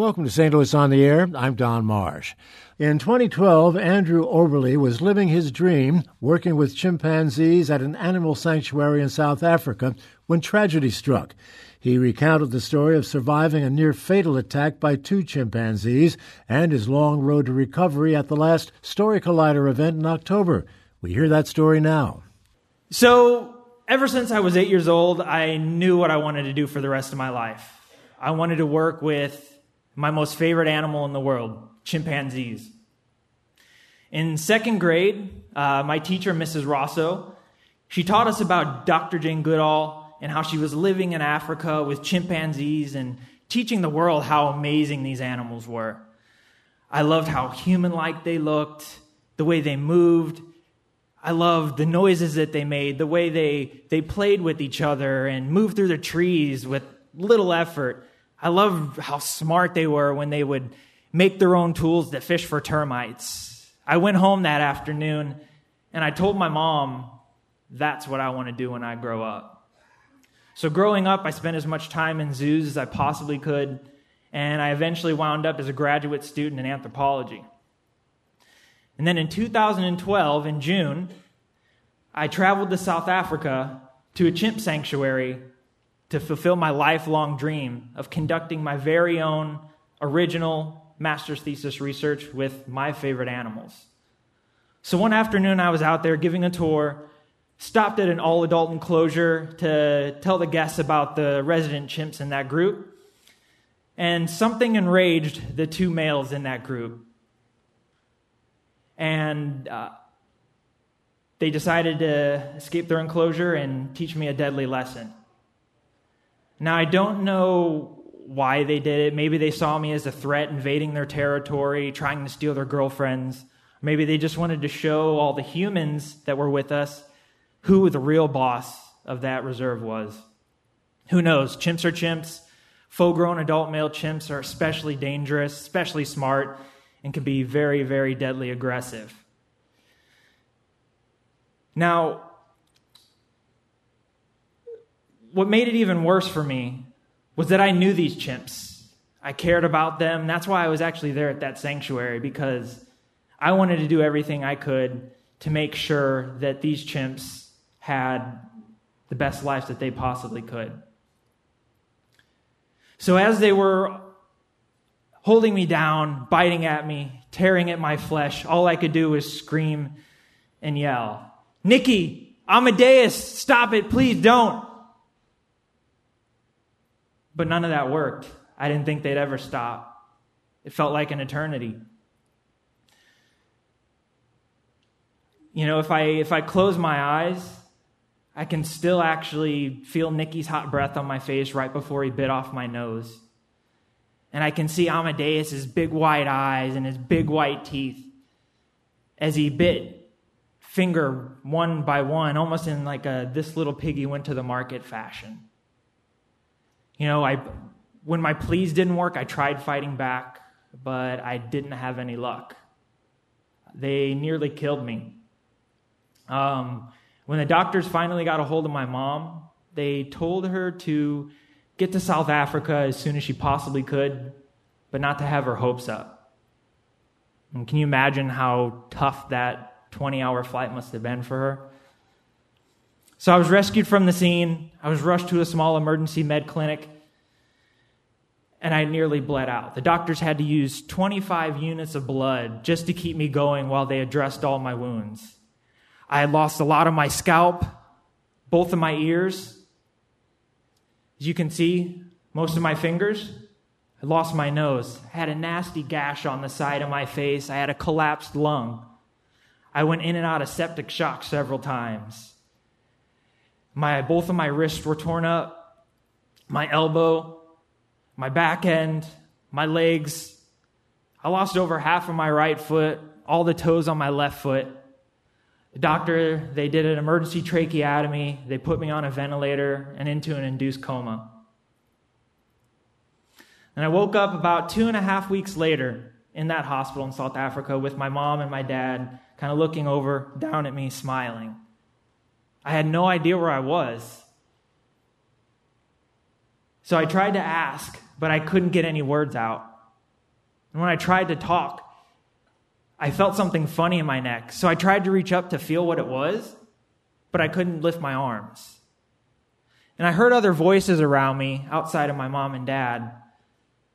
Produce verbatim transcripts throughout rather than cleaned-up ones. Welcome to Saint Louis on the Air. I'm Don Marsh. In twenty twelve, Andrew Oberle was living his dream, working with chimpanzees at an animal sanctuary in South Africa, when tragedy struck. He recounted the story of surviving a near-fatal attack by two chimpanzees and his long road to recovery at the last Story Collider event in October. We hear that story now. So, ever since I was eight years old, I knew what I wanted to do for the rest of my life. I wanted to work with my most favorite animal in the world, chimpanzees. In second grade, uh, my teacher, Missus Rosso, she taught us about Doctor Jane Goodall and how she was living in Africa with chimpanzees and teaching the world how amazing these animals were. I loved how human-like they looked, the way they moved. I loved the noises that they made, the way they, they played with each other and moved through the trees with little effort. I loved how smart they were when they would make their own tools that fish for termites. I went home that afternoon, and I told my mom, that's what I want to do when I grow up. So growing up, I spent as much time in zoos as I possibly could, and I eventually wound up as a graduate student in anthropology. And then in two thousand twelve, in June, I traveled to South Africa to a chimp sanctuary to fulfill my lifelong dream of conducting my very own original master's thesis research with my favorite animals. So one afternoon I was out there giving a tour, stopped at an all-adult enclosure to tell the guests about the resident chimps in that group, and something enraged the two males in that group. And uh, they decided to escape their enclosure and teach me a deadly lesson. Now, I don't know why they did it. Maybe they saw me as a threat, invading their territory, trying to steal their girlfriends. Maybe they just wanted to show all the humans that were with us who the real boss of that reserve was. Who knows? Chimps are chimps. Full-grown adult male chimps are especially dangerous, especially smart, and can be very, very deadly aggressive. Now, what made it even worse for me was that I knew these chimps. I cared about them. That's why I was actually there at that sanctuary, because I wanted to do everything I could to make sure that these chimps had the best lives that they possibly could. So as they were holding me down, biting at me, tearing at my flesh, all I could do was scream and yell, "Nikki, Amadeus, stop it, please don't." But none of that worked. I didn't think they'd ever stop. It felt like an eternity. You know, if I if I close my eyes, I can still actually feel Nikki's hot breath on my face right before he bit off my nose. And I can see Amadeus' big white eyes and his big white teeth as he bit finger one by one, almost in like a "this little piggy went to the market" fashion. You know, I, when my pleas didn't work, I tried fighting back, but I didn't have any luck. They nearly killed me. Um, when the doctors finally got a hold of my mom, they told her to get to South Africa as soon as she possibly could, but not to have her hopes up. And can you imagine how tough that twenty-hour flight must have been for her? So I was rescued from the scene. I was rushed to a small emergency med clinic, and I nearly bled out. The doctors had to use twenty-five units of blood just to keep me going while they addressed all my wounds. I had lost a lot of my scalp, both of my ears. As you can see, most of my fingers. I lost my nose. I had a nasty gash on the side of my face. I had a collapsed lung. I went in and out of septic shock several times. My, both of my wrists were torn up, my elbow, my back end, my legs. I lost over half of my right foot, all the toes on my left foot. The doctor, they did an emergency tracheotomy. They put me on a ventilator and into an induced coma. And I woke up about two and a half weeks later in that hospital in South Africa with my mom and my dad kind of looking over, down at me, smiling. I had no idea where I was. So I tried to ask, but I couldn't get any words out. And when I tried to talk, I felt something funny in my neck. So I tried to reach up to feel what it was, but I couldn't lift my arms. And I heard other voices around me outside of my mom and dad.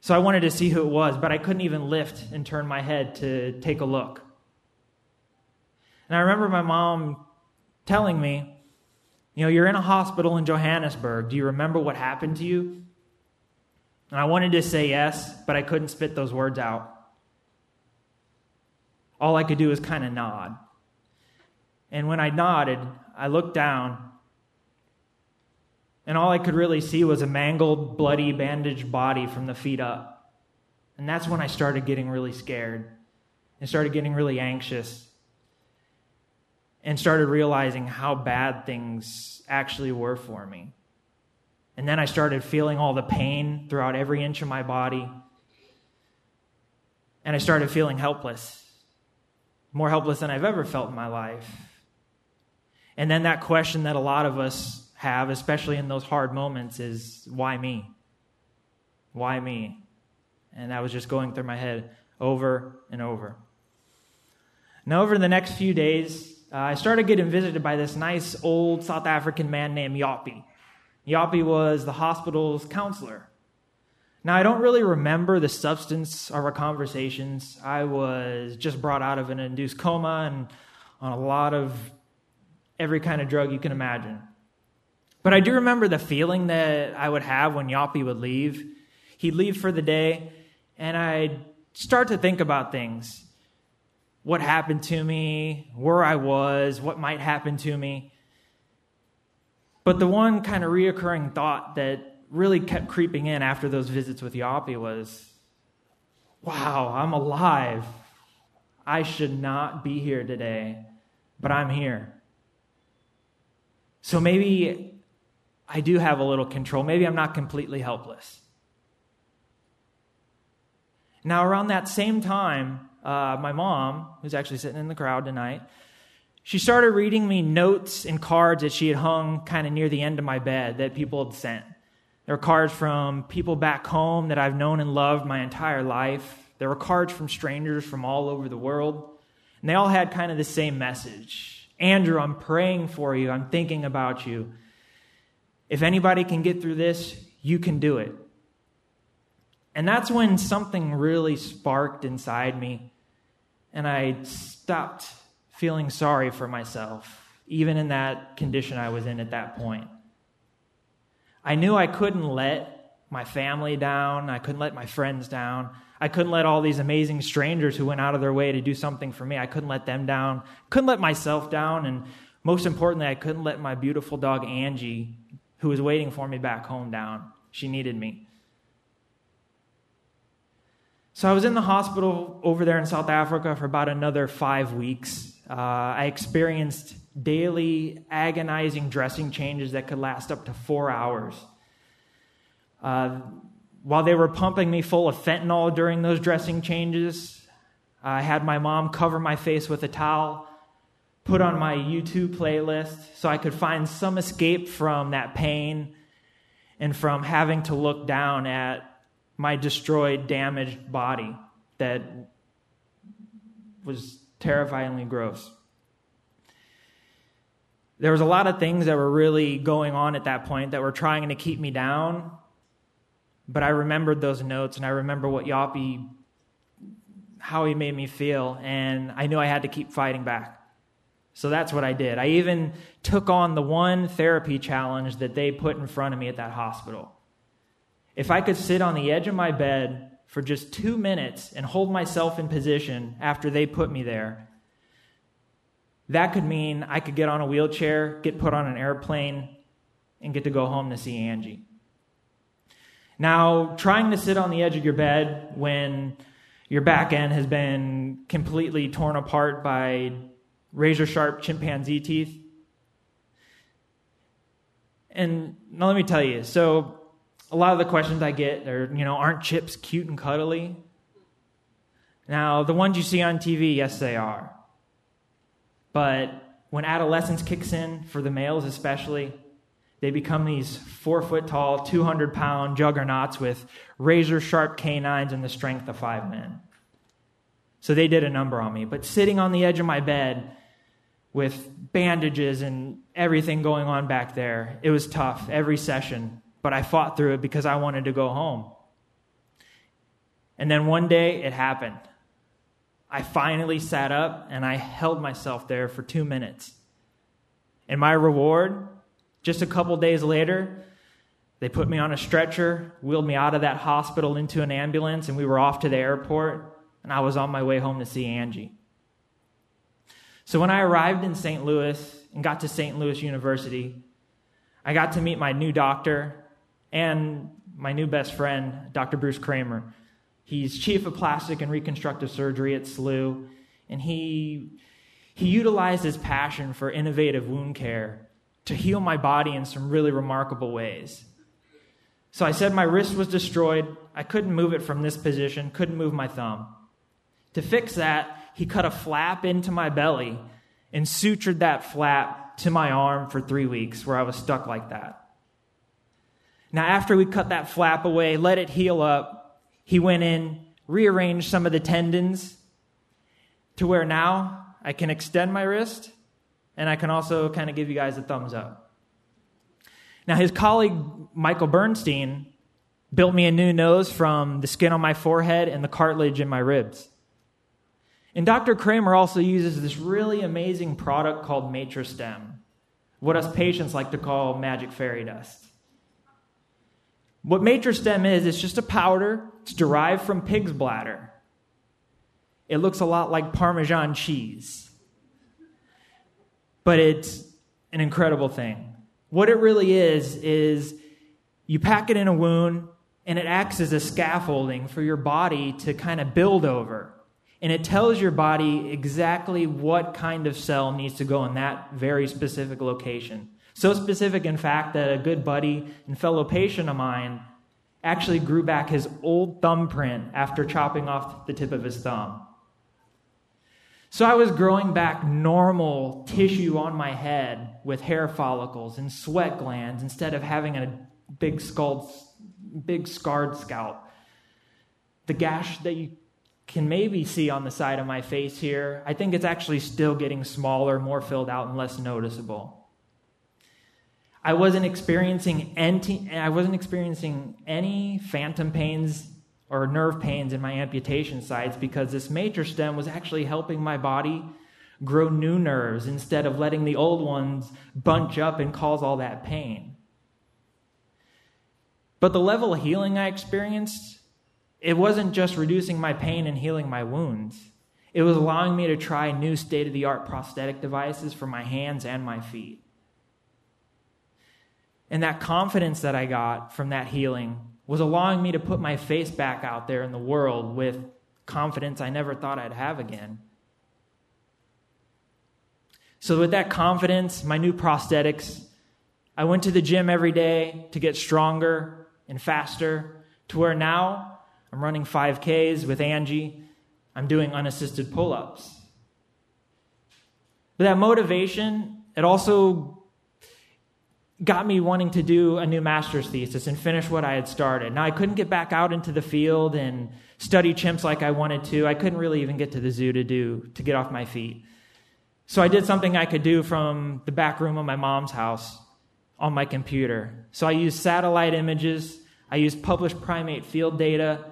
So I wanted to see who it was, but I couldn't even lift and turn my head to take a look. And I remember my mom telling me, you know, you're in a hospital in Johannesburg. Do you remember what happened to you? And I wanted to say yes, but I couldn't spit those words out. All I could do was kind of nod. And when I nodded, I looked down, and all I could really see was a mangled, bloody, bandaged body from the feet up. And that's when I started getting really scared and started getting really anxious and started realizing how bad things actually were for me. And then I started feeling all the pain throughout every inch of my body. And I started feeling helpless, more helpless than I've ever felt in my life. And then that question that a lot of us have, especially in those hard moments, is why me? Why me? And that was just going through my head over and over. Now, over the next few days, uh, I started getting visited by this nice old South African man named Yopi. Yopi was the hospital's counselor. Now, I don't really remember the substance of our conversations. I was just brought out of an induced coma and on a lot of every kind of drug you can imagine. But I do remember the feeling that I would have when Yopi would leave. He'd leave for the day, and I'd start to think about things. What happened to me, where I was, what might happen to me. But the one kind of reoccurring thought that really kept creeping in after those visits with Yopi was, wow, I'm alive. I should not be here today, but I'm here. So maybe I do have a little control. Maybe I'm not completely helpless. Now, around that same time, uh, my mom, who's actually sitting in the crowd tonight, she started reading me notes and cards that she had hung kind of near the end of my bed that people had sent. There were cards from people back home that I've known and loved my entire life. There were cards from strangers from all over the world. And they all had kind of the same message. Andrew, I'm praying for you. I'm thinking about you. If anybody can get through this, you can do it. And that's when something really sparked inside me. And I stopped feeling sorry for myself, even in that condition I was in at that point. I knew I couldn't let my family down. I couldn't let my friends down. I couldn't let all these amazing strangers who went out of their way to do something for me. I couldn't let them down. Couldn't let myself down. And most importantly, I couldn't let my beautiful dog, Angie, who was waiting for me back home, down. She needed me. So I was in the hospital over there in South Africa for about another five weeks. Uh, I experienced daily agonizing dressing changes that could last up to four hours. Uh, while they were pumping me full of fentanyl during those dressing changes, I had my mom cover my face with a towel, put on my U two playlist so I could find some escape from that pain and from having to look down at my destroyed, damaged body that was terrifyingly gross. There was a lot of things that were really going on at that point that were trying to keep me down, but I remembered those notes, and I remember what Yopi, how he made me feel, and I knew I had to keep fighting back. So that's what I did. I even took on the one therapy challenge that they put in front of me at that hospital. If I could sit on the edge of my bed for just two minutes and hold myself in position after they put me there, that could mean I could get on a wheelchair, get put on an airplane, and get to go home to see Angie. Now, trying to sit on the edge of your bed when your back end has been completely torn apart by razor-sharp chimpanzee teeth. And now let me tell you, so a lot of the questions I get are, you know, aren't chips cute and cuddly? Now, the ones you see on T V, yes, they are. But when adolescence kicks in, for the males especially, they become these four-foot-tall, two hundred pound juggernauts with razor-sharp canines and the strength of five men. So they did a number on me. But sitting on the edge of my bed with bandages and everything going on back there, it was tough every session. But I fought through it because I wanted to go home. And then one day it happened. I finally sat up and I held myself there for two minutes. And my reward, just a couple days later, they put me on a stretcher, wheeled me out of that hospital into an ambulance, and we were off to the airport, and I was on my way home to see Angie. So when I arrived in Saint Louis and got to Saint Louis University, I got to meet my new doctor and my new best friend, Doctor Bruce Kramer. He's chief of plastic and reconstructive surgery at S L U, and he he utilized his passion for innovative wound care to heal my body in some really remarkable ways. So I said my wrist was destroyed. I couldn't move it from this position, couldn't move my thumb. To fix that, he cut a flap into my belly and sutured that flap to my arm for three weeks where I was stuck like that. Now, after we cut that flap away, let it heal up, he went in, rearranged some of the tendons to where now I can extend my wrist and I can also kind of give you guys a thumbs up. Now, his colleague, Michael Bernstein, built me a new nose from the skin on my forehead and the cartilage in my ribs. And Doctor Kramer also uses this really amazing product called MatriStem, what us patients like to call magic fairy dust. What MatriStem is, it's just a powder. It's derived from pig's bladder. It looks a lot like Parmesan cheese. But it's an incredible thing. What it really is, is you pack it in a wound, and it acts as a scaffolding for your body to kind of build over. And it tells your body exactly what kind of cell needs to go in that very specific location. So specific, in fact, that a good buddy and fellow patient of mine actually grew back his old thumbprint after chopping off the tip of his thumb. So I was growing back normal tissue on my head with hair follicles and sweat glands instead of having a big scald, big scarred scalp. The gash that you can maybe see on the side of my face here, I think it's actually still getting smaller, more filled out, and less noticeable. I wasn't experiencing any, I wasn't experiencing any phantom pains or nerve pains in my amputation sites because this MatriStem was actually helping my body grow new nerves instead of letting the old ones bunch up and cause all that pain. But the level of healing I experienced, it wasn't just reducing my pain and healing my wounds. It was allowing me to try new state-of-the-art prosthetic devices for my hands and my feet. And that confidence that I got from that healing was allowing me to put my face back out there in the world with confidence I never thought I'd have again. So with that confidence, my new prosthetics, I went to the gym every day to get stronger and faster to where now I'm running five Ks with Angie. I'm doing unassisted pull-ups. But that motivation, it also got me wanting to do a new master's thesis and finish what I had started. Now, I couldn't get back out into the field and study chimps like I wanted to. I couldn't really even get to the zoo to do to get off my feet. So I did something I could do from the back room of my mom's house on my computer. So I used satellite images, I used published primate field data,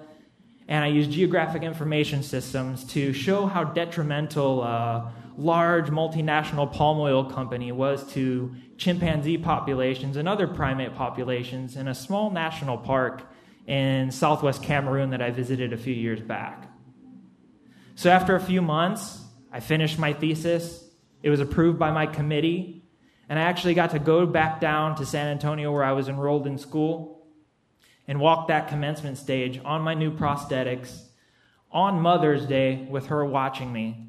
and I used geographic information systems to show how detrimental uh, large multinational palm oil company was to chimpanzee populations and other primate populations in a small national park in southwest Cameroon that I visited a few years back. So after a few months, I finished my thesis. It was approved by my committee, and I actually got to go back down to San Antonio where I was enrolled in school and walk that commencement stage on my new prosthetics on Mother's Day with her watching me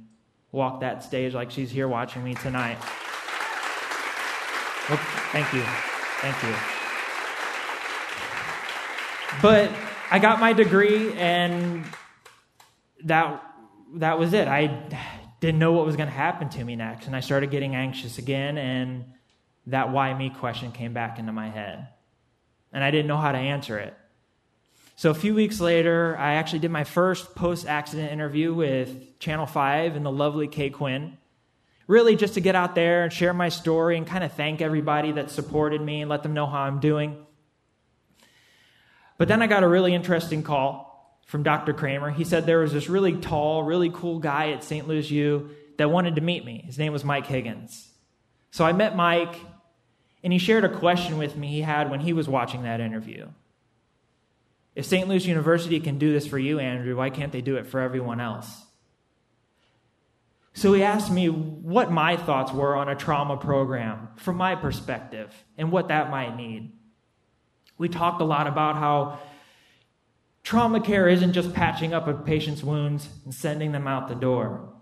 walk that stage like she's here watching me tonight. Well, thank you. Thank you. But I got my degree, and that that was it. I didn't know what was going to happen to me next, and I started getting anxious again, and that why me question came back into my head, and I didn't know how to answer it. So a few weeks later, I actually did my first post-accident interview with Channel five and the lovely Kay Quinn, really just to get out there and share my story and kind of thank everybody that supported me and let them know how I'm doing. But then I got a really interesting call from Doctor Kramer. He said there was this really tall, really cool guy at Saint Louis U that wanted to meet me. His name was Mike Higgins. So I met Mike, and he shared a question with me he had when he was watching that interview. If Saint Louis University can do this for you, Andrew, why can't they do it for everyone else? So he asked me what my thoughts were on a trauma program from my perspective and what that might need. We talked a lot about how trauma care isn't just patching up a patient's wounds and sending them out the door.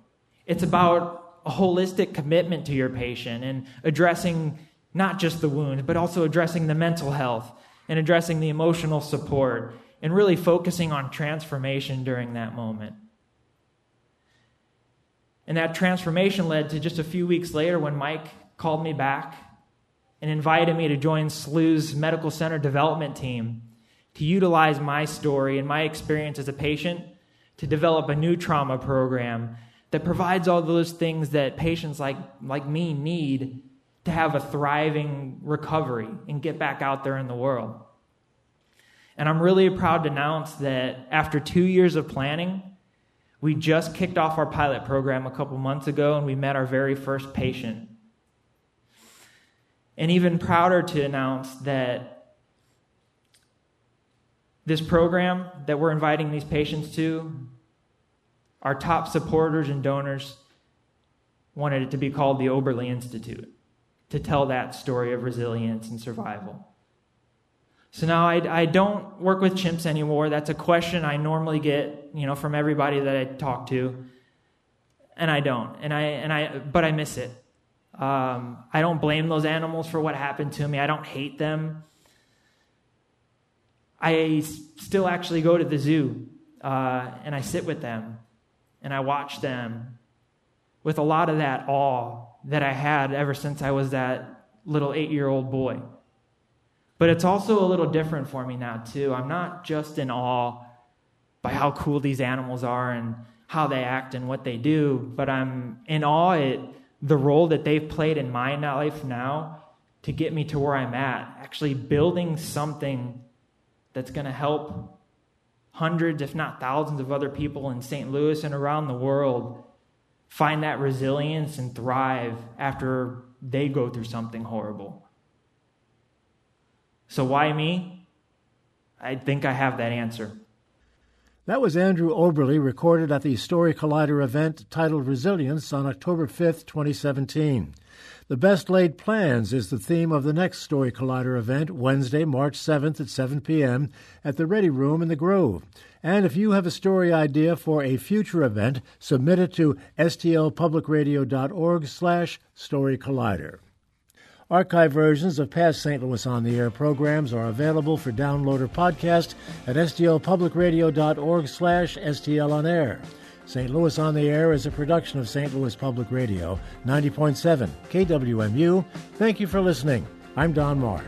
It's about a holistic commitment to your patient and addressing not just the wound, but also addressing the mental health and addressing the emotional support, and really focusing on transformation during that moment. And that transformation led to just a few weeks later when Mike called me back and invited me to join S L U's Medical Center Development Team to utilize my story and my experience as a patient to develop a new trauma program that provides all those things that patients like, like me need to have a thriving recovery and get back out there in the world. And I'm really proud to announce that after two years of planning, we just kicked off our pilot program a couple months ago, and we met our very first patient. And even prouder to announce that this program that we're inviting these patients to, our top supporters and donors wanted it to be called the Oberle Institute, to tell that story of resilience and survival. So now I, I don't work with chimps anymore. That's a question I normally get, you know, from everybody that I talk to, and I don't. And I and I, but I miss it. Um, I don't blame those animals for what happened to me. I don't hate them. I still actually go to the zoo, uh, and I sit with them, and I watch them, with a lot of that awe that I had ever since I was that little eight-year-old boy. But it's also a little different for me now, too. I'm not just in awe by how cool these animals are and how they act and what they do, but I'm in awe at the role that they've played in my life now to get me to where I'm at, actually building something that's going to help hundreds, if not thousands, of other people in Saint Louis and around the world find that resilience and thrive after they go through something horrible. So why me? I think I have that answer. That was Andrew Oberle, recorded at the Story Collider event titled Resilience on October fifth, twenty seventeen. The Best Laid Plans is the theme of the next Story Collider event, Wednesday, March seventh at seven p.m. at the Ready Room in the Grove. And if you have a story idea for a future event, submit it to stlpublicradio.org slash storycollider. Archive versions of past Saint Louis on the Air programs are available for download or podcast at stlpublicradio.org slash stlonair. Saint Louis on the Air is a production of Saint Louis Public Radio, ninety point seven K W M U. Thank you for listening. I'm Don Marsh.